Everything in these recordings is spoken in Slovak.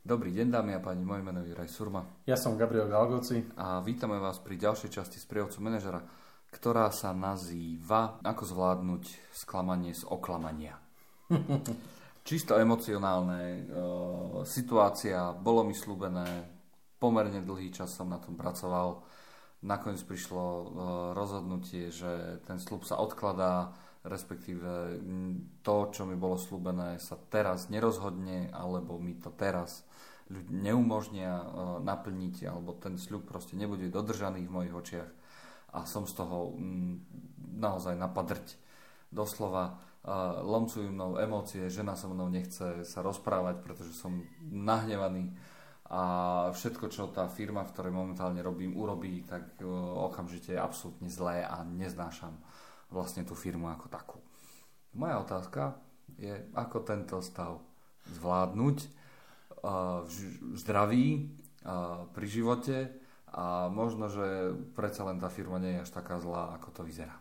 Dobrý deň, dámy a páni, moje meno je Juraj Surma. Ja som Gabriel Galgóci. A vítame vás pri ďalšej časti Sprievodcu manažera, ktorá sa nazýva Ako zvládnuť sklamanie z oklamania. Čisto emocionálne situácia, bolo mi sľúbené, pomerne dlhý čas som na tom pracoval. Nakoniec prišlo rozhodnutie, že ten sľub sa odkladá, respektíve to, čo mi bolo sľúbené, sa teraz nerozhodne, alebo mi to teraz neumožnia naplniť, alebo ten sľub proste nebude dodržaný v mojich očiach a som z toho naozaj na padrť. Doslova lomcujú mnou emócie, žena so mnou nechce sa rozprávať, pretože som nahnevaný a všetko, čo tá firma, v ktorej momentálne robím, urobí, tak okamžite je absolútne zlé a neznášam vlastne tú firmu ako takú. Moja otázka je, ako tento stav zvládnuť v zdraví, pri živote a možno, že predsa len tá firma nie je až taká zlá, ako to vyzerá.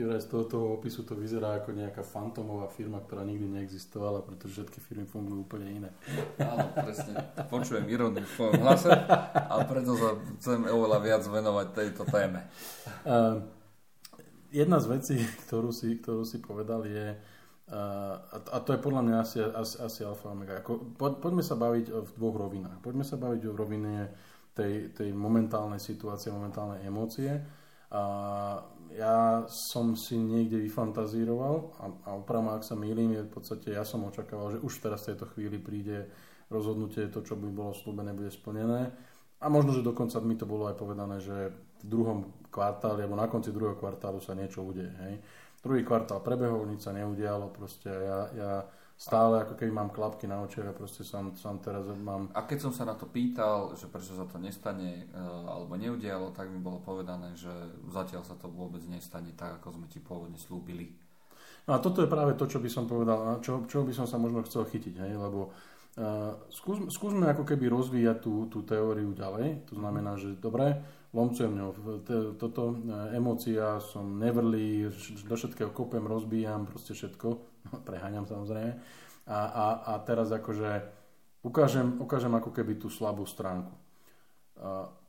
Juraj, z tohoto opisu to vyzerá ako nejaká fantomová firma, ktorá nikdy neexistovala, pretože všetky firmy fungujú úplne iné. Áno, presne. Počujem ironiu v svojom hlase a preto sa chcem oveľa viac venovať tejto téme. Jedna z vecí, ktorú si povedal, je a to je podľa mňa asi alfa omega. Poďme sa baviť v dvoch rovinách. Poďme sa baviť o rovine tej momentálnej situácie, momentálnej emócie. Ja som si niekde vyfantazíroval a opravdu, ak sa mýlim, je v podstate ja som očakával, že už teraz v tejto chvíli príde rozhodnutie, to, čo by bolo sľúbené, bude splnené a možno, že dokonca mi to bolo aj povedané, že v druhom kvartáli, alebo na konci druhého kvartálu sa niečo udeje, hej. Druhý kvartál prebehol, nič sa neudialo, proste ja stále ako keby mám klapky na očiach a proste sám teraz mám... A keď som sa na to pýtal, že prečo sa to nestane alebo neudialo, tak mi bolo povedané, že zatiaľ sa to vôbec nestane tak, ako sme ti pôvodne slúbili. No a toto je práve to, čo by som povedal, čo by som sa možno chcel chytiť, hej? Lebo skúsme ako keby rozvíjať tú teóriu ďalej, to znamená, že dobre, lomcujem mňou toto, emócia, som nevrlý, do všetkého kopem, rozbíjam, proste všetko. Preháňam samozrejme a teraz akože ukážem ako keby tú slabú stránku.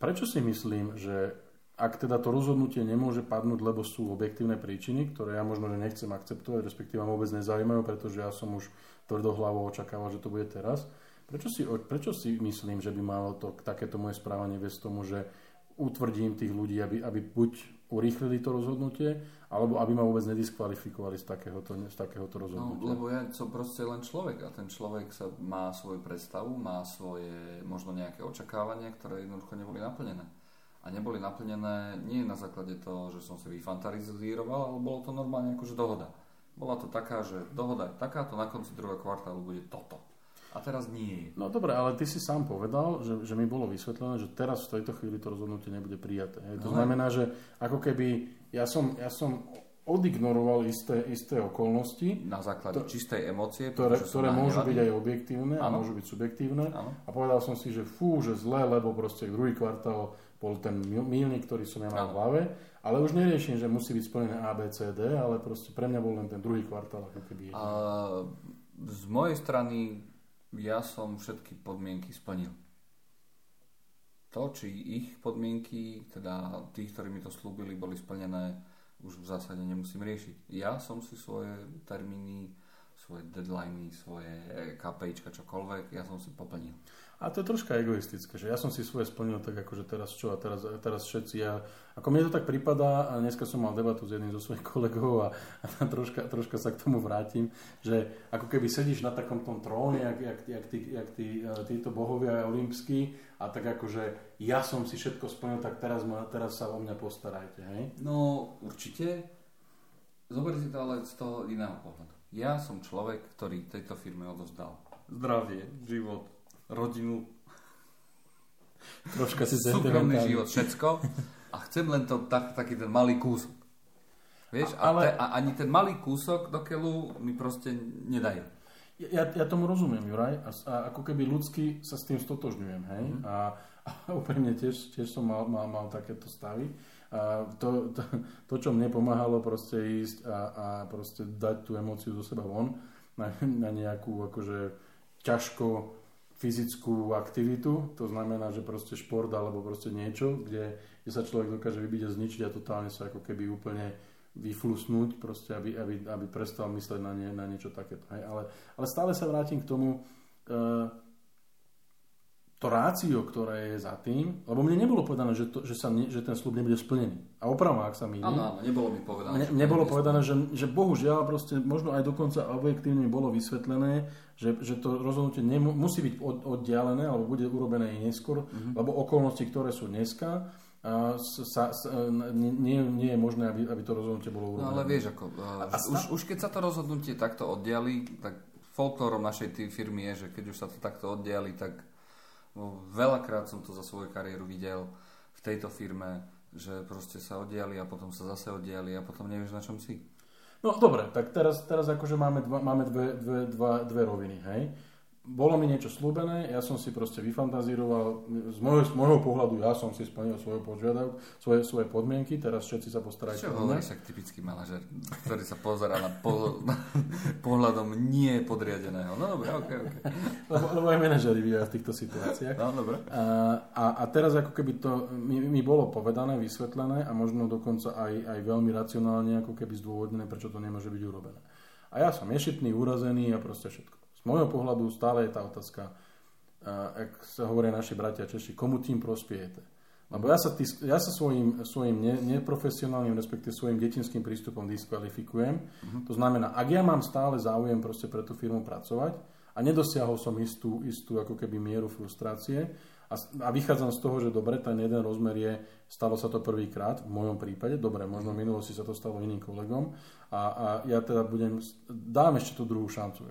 Prečo si myslím, že ak teda to rozhodnutie nemôže padnúť, lebo sú objektívne príčiny, ktoré ja možno že nechcem akceptovať, respektíve ma vôbec nezaujímajú, pretože ja som už tvrdohlavo očakával, že to bude teraz. Prečo si myslím, že by malo to takéto moje správanie viesť tomu, že utvrdím tých ľudí, aby buď urýchlili to rozhodnutie, alebo aby ma vôbec nediskvalifikovali z takéhoto rozhodnutia. No, lebo ja som proste len človek a ten človek sa má svoju predstavu, má svoje možno nejaké očakávania, ktoré jednoducho neboli naplnené. A neboli naplnené nie na základe toho, že som si vyfantazíroval, ale bolo to normálne akože dohoda. Bola to taká, že dohoda je takáto, na konci druhého kvartálu bude toto. A teraz nie. No dobre, ale ty si sám povedal, že mi bolo vysvetlené, že teraz v tejto chvíli to rozhodnutie nebude prijaté. To znamená, že ako keby ja som odignoroval isté okolnosti. Na základe čistej emócie. Ktoré môžu byť aj objektívne a môžu byť subjektívne. Ano. A povedal som si, že že zle, lebo proste druhý kvartál bol ten míľnik, ktorý som ja mal v hlave. Ale už neriešim, že musí byť splnené A, B, C, D, ale proste pre mňa bol len ten druhý kvartál. Ako keby z mojej strany ja som všetky podmienky splnil. To, či ich podmienky, teda tí, ktorí mi to slúbili, boli splnené, už v zásade nemusím riešiť. Ja som si svoje termíny, svoje deadliny, svoje KPIčka, čokoľvek, ja som si poplnil. A to je troška egoistické, že ja som si svoje splnil tak akože teraz čo a teraz všetci. Ja, ako mne to tak pripadá, a dneska som mal debatu s jedným zo svojich kolegov a troška sa k tomu vrátim, že ako keby sedíš na takom tom tróne, jak títo bohovia olympskí a tak akože ja som si všetko splnil, tak teraz sa o mňa postarajte, hej? No určite, zober si to ale z toho iného pohľadu. Ja som človek, ktorý tejto firme odovzdal zdravie, život, rodinu, troška si súkromný život, všetko a chcem len to taký ten malý kúsok. Vieš, ani ten malý kúsok do keľu mi proste nedajú. Ja tomu rozumiem, Juraj, a ako keby ľudsky sa s tým stotožňujem, hej? Mm. A úprimne tiež som mal takéto stavy. A to, čo mne pomáhalo proste ísť a proste dať tú emóciu zo seba von na nejakú akože ťažko fyzickú aktivitu, to znamená, že proste šport alebo proste niečo, kde sa človek dokáže vybiť a zničiť a totálne sa ako keby úplne vyflusnúť, proste, aby prestal mysleť na niečo takéto. Ale stále sa vrátim k tomu, to rácio, ktoré je za tým, lebo mne nebolo povedané, že ten sľub nebude splnený. A opravom, ak sa mýlim. Áno, nebolo mi povedané. Nebolo povedané, že bohužiaľ, proste, možno aj dokonca objektívne bolo vysvetlené, že to rozhodnutie musí byť oddialené, alebo bude urobené i neskôr, lebo okolnosti, ktoré sú dneska, nie je možné, aby to rozhodnutie bolo urobené. No ale vieš, ako, už keď sa to rozhodnutie takto oddiali, tak folklorom našej tej firmy je, že keď už sa to takto oddiali, tak veľakrát som to za svoju kariéru videl v tejto firme, že proste sa oddiali a potom sa zase oddiali a potom nevieš, na čom si. No dobre, tak teraz akože máme dve roviny, hej. Bolo mi niečo slúbené, ja som si proste vyfantazíroval, z môjho pohľadu ja som si splnil svoju požiadavku, svoje podmienky, teraz všetci sa postarajú. Čo hovoríš, však typický manažer, ktorý sa pozerá na pohľadom nie podriadeného. No dobre, ok. Lebo aj manažeri bývajú v týchto situáciách. No dobre. A teraz ako keby to mi bolo povedané, vysvetlené a možno dokonca aj veľmi racionálne ako keby zdôvodnené, prečo to nemôže byť urobené. A ja som ješitný, urazený a proste všetko. Z môjho pohľadu stále je tá otázka, ak sa hovoria naši bratia Češi, komu tým prospiejete. Lebo ja sa svojim neprofesionálnym, respektíve svojim detinským prístupom diskvalifikujem. To znamená, ak ja mám stále záujem proste pre tú firmu pracovať a nedosiahol som istú ako keby mieru frustrácie a vychádzam z toho, že dobre, ten jeden rozmer je, stalo sa to prvýkrát, v mojom prípade, dobre, možno v minulosti sa to stalo iným kolegom a ja teda dám ešte tú druhú šancu,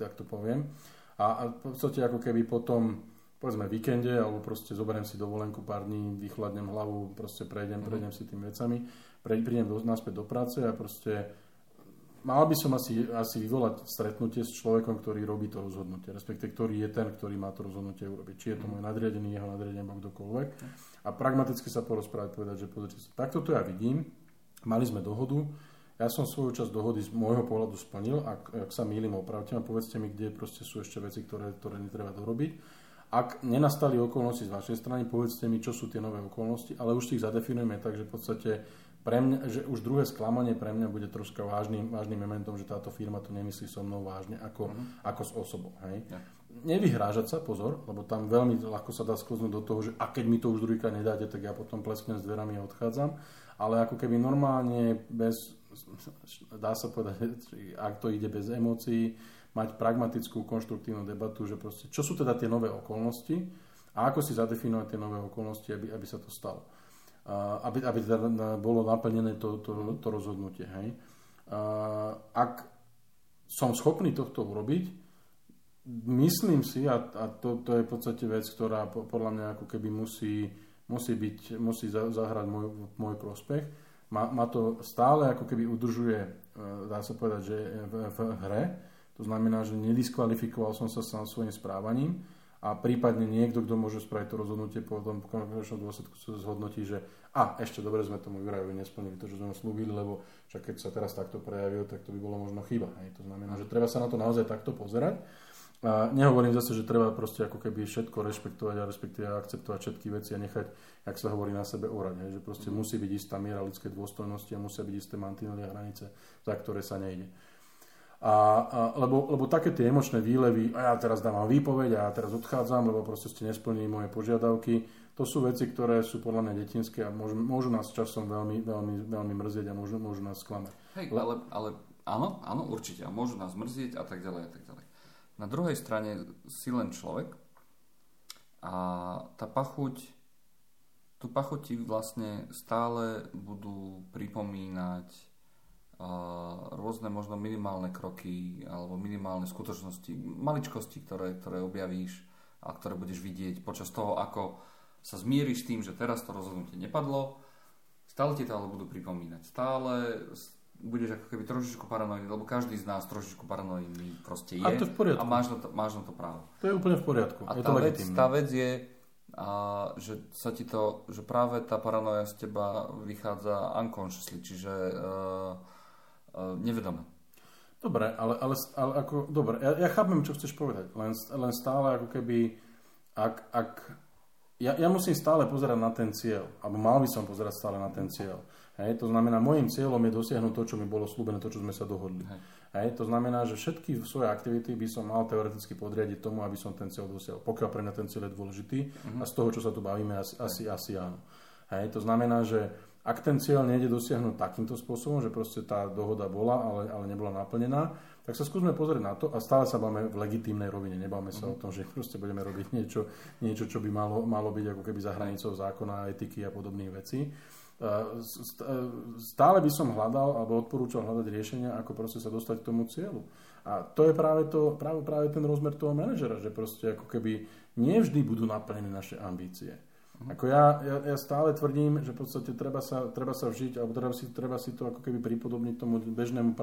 tak to poviem. A v podstate ako keby potom, povedzme, víkende, alebo proste zoberiem si dovolenku pár dní, vychladnem hlavu, proste prejdem si tým vecami, prídem naspäť do práce a proste mal by som asi vyvolať stretnutie s človekom, ktorý robí to rozhodnutie, respektive ktorý je ten, ktorý má to rozhodnutie urobiť. Či je to môj nadriadený, jeho nadriadený, alebo kdokoľvek. A pragmaticky sa porozprávať, povedať, že pozrite sa, takto to ja vidím, mali sme dohodu, ja som svoju časť dohody z môjho pohľadu splnil, ak sa mýlim, opravte ma, povedzte mi, kde proste sú ešte veci, ktoré netreba dorobiť. Ak nenastali okolnosti z vašej strany, povedzte mi, čo sú tie nové okolnosti, ale už ich zadefinujeme tak, že v podstate pre mňa, že už druhé sklamanie pre mňa bude troška vážnym momentom, že táto firma to nemyslí so mnou vážne ako s osobou. Hej? Ja. Nevyhrážať sa, pozor, lebo tam veľmi ľahko sa dá skĺznúť do toho, že a keď mi to už druhýkrát nedáte, tak ja potom plesknem s dverami a odchádzam. Ale ako keby normálne, bez, dá sa povedať, ak to ide bez emócií, mať pragmatickú, konštruktívnu debatu, že proste, čo sú teda tie nové okolnosti a ako si zadefinovať tie nové okolnosti, aby sa to stalo. Aby bolo naplnené to rozhodnutie. Hej. Ak som schopný tohto urobiť, myslím si, a to je v podstate vec, ktorá podľa mňa ako keby musí zahrať môj prospech, ma to stále ako keby udržuje, dá sa povedať, že v hre, to znamená, že nediskvalifikoval som sa sám svojím správaním, a prípadne niekto, kto môže spraviť to rozhodnutie po tom konečnom dôsledku sa zhodnotí, že ešte dobre sme tomu Jurajovi nesplnili to, čo sme slúbili, lebo však keď sa teraz takto prejavil, tak to by bolo možno chyba. Hej. To znamená, že treba sa na to naozaj takto pozerať. A nehovorím zase, že treba proste ako keby všetko rešpektovať a respektíve akceptovať všetky veci a nechať, jak sa hovorí, na sebe orať. Hej. Že proste musí byť istá miera ľudskej dôstojnosti a musia byť isté mantinely a hranice, za ktoré sa nejde. Lebo také tie emočné výlevy, a ja teraz dávam výpoveď a ja teraz odchádzam, lebo proste ste nesplnili moje požiadavky, to sú veci, ktoré sú podľa mňa detinské a môžu nás časom veľmi, veľmi, veľmi mrzieť a môžu nás sklamať. Hej, ale áno, určite, a môžu nás mrzieť a tak ďalej. Na druhej strane si len človek a tú pachuť ti vlastne stále budú pripomínať rôzne možno minimálne kroky alebo minimálne skutočnosti, maličkosti, ktoré objavíš a ktoré budeš vidieť počas toho, ako sa zmieríš tým, že teraz to rozhodnutie nepadlo, stále ti to ale budú pripomínať, stále budeš ako keby trošičku paranoidný, lebo každý z nás trošičku paranoidný proste je a máš na to právo. To je úplne v poriadku. A tá vec je, že sa ti to, že práve tá paranoia z teba vychádza unconsciously, čiže nevedome. Dobre, ale ako, dobre, ja chápem, čo chceš povedať, len stále ako keby, ak ja musím stále pozerať na ten cieľ, alebo mal by som pozerať stále na ten cieľ. Hej, to znamená, môjim cieľom je dosiahnuť to, čo mi bolo slúbené, to, čo sme sa dohodli. Hej, to znamená, že všetky svoje aktivity by som mal teoreticky podriadiť tomu, aby som ten cieľ dosiahol. Pokiaľ pre mňa ten cieľ je dôležitý a z toho, čo sa tu bavíme, asi áno. Hej, to znamená, že ak ten cieľ nejde dosiahnuť takýmto spôsobom, že proste tá dohoda bola, ale nebola naplnená, tak sa skúsme pozrieť na to a stále sa bavme v legitímnej rovine. Nebavme sa o tom, že proste budeme robiť niečo, čo by malo byť ako keby za hranicou zákona, etiky a podobných vecí. Stále by som hľadal alebo odporúčal hľadať riešenia, ako proste sa dostať k tomu cieľu. A to je práve ten rozmer toho manažera, že proste ako keby nevždy budú naplnené naše ambície. Ako ja stále tvrdím, že v podstate treba sa vžiť, alebo treba si to ako keby pripodobniť tomu bežnému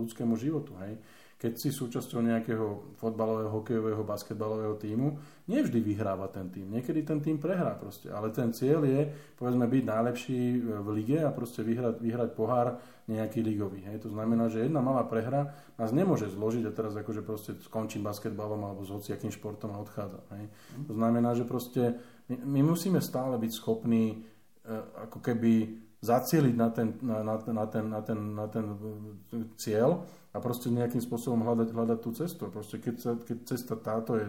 ľudskému životu, hej. Keď si súčasťou nejakého fotbalového, hokejového, basketbalového tímu, nevždy vyhráva ten tím. Niekedy ten tím prehrá proste, ale ten cieľ je, povedzme, byť najlepší v lige a proste vyhrať pohár nejaký ligový. Hej. To znamená, že jedna malá prehra nás nemôže zložiť a teraz akože proste skončím basketbalom alebo s hociakým športom a odchádzam. Hej. To znamená, že proste my musíme stále byť schopní ako keby zacieliť na ten cieľ a proste nejakým spôsobom hľadať tú cestu. Proste keď cesta táto je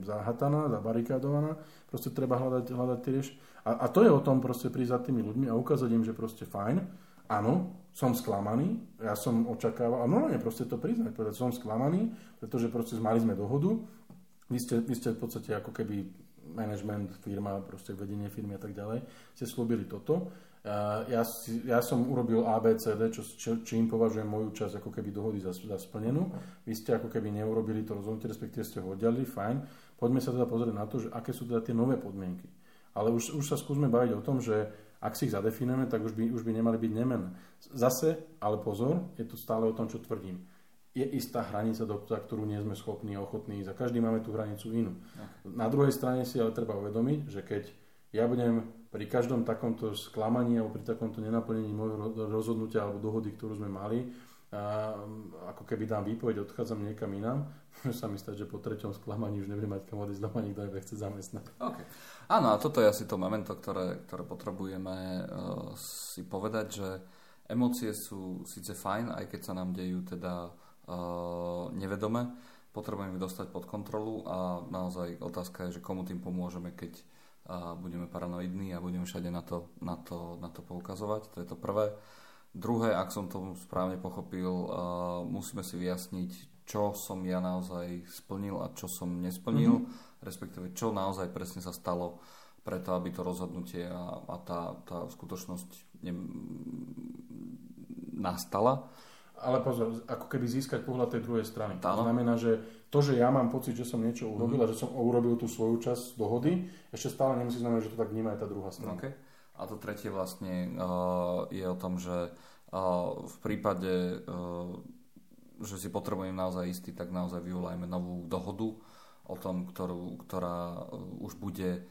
zahataná, zabarikádovaná, proste treba hľadať tie riešenia. A to je o tom proste prísť za tými ľuďmi a ukázať im, že proste fajn, áno, som sklamaný, ja som očakával, a normálne proste to priznať, povedať, som sklamaný, pretože proste mali sme dohodu, vy ste v podstate ako keby management, firma, proste vedenie firmy a tak ďalej, ste slúbili toto. Ja som urobil ABCD, čím považujem moju časť ako keby dohody za splnenú. Vy ste ako keby neurobili to rozhodnutie, respektíve ste ho oddialili, fajn. Poďme sa teda pozrieť na to, že aké sú teda tie nové podmienky. Ale už sa skúsme baviť o tom, že ak si ich zadefinujeme, tak už by nemali byť nemené. Zase, ale pozor, je to stále o tom, čo tvrdím. Je istá hranica, za ktorú nie sme schopní a ochotní ísť. A každý máme tú hranicu inú. Na druhej strane si ale treba uvedomiť, že keď ja budem pri každom takomto sklamaní alebo pri takomto nenaplnení môjho rozhodnutia alebo dohody, ktorú sme mali, ako keby dám výpoveď, odchádzam niekam inám, môže sa mi stať, že po treťom sklamaní už nebudem mať kam odísť doma, nikto nechce zamestnať. Okay. Áno, a toto je asi to momento, ktoré potrebujeme si povedať, že emócie sú síce fajn, aj keď sa nám dejú teda nevedome, potrebujeme dostať pod kontrolu a naozaj otázka je, že komu tým pomôžeme, keď budeme paranoidní a budeme všade na to poukazovať. To je to prvé. Druhé, ak som to správne pochopil, musíme si vyjasniť, čo som ja naozaj splnil a čo som nesplnil, respektíve čo naozaj presne sa stalo preto, aby to rozhodnutie a tá skutočnosť nastala. Ale pozor, ako keby získať pohľad tej druhej strany. To znamená, že to, že ja mám pocit, že som niečo urobil a že som urobil tú svoju časť dohody, ešte stále nemusí znamená, že to tak vníma aj tá druhá strana. Okay. A to tretie vlastne je o tom, že v prípade, že si potrebujem naozaj istý, tak naozaj vyvolajme novú dohodu o tom, ktorá už bude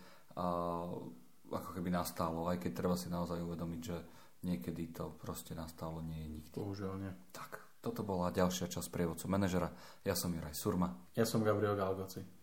ako keby nastálo, aj keď treba si naozaj uvedomiť, že niekedy to proste nastalo, nie je nikdy. Bohužiaľ nie. Tak, toto bola ďalšia časť Sprievodcu manažera. Ja som Juraj Surma. Ja som Gabriel Galgóci.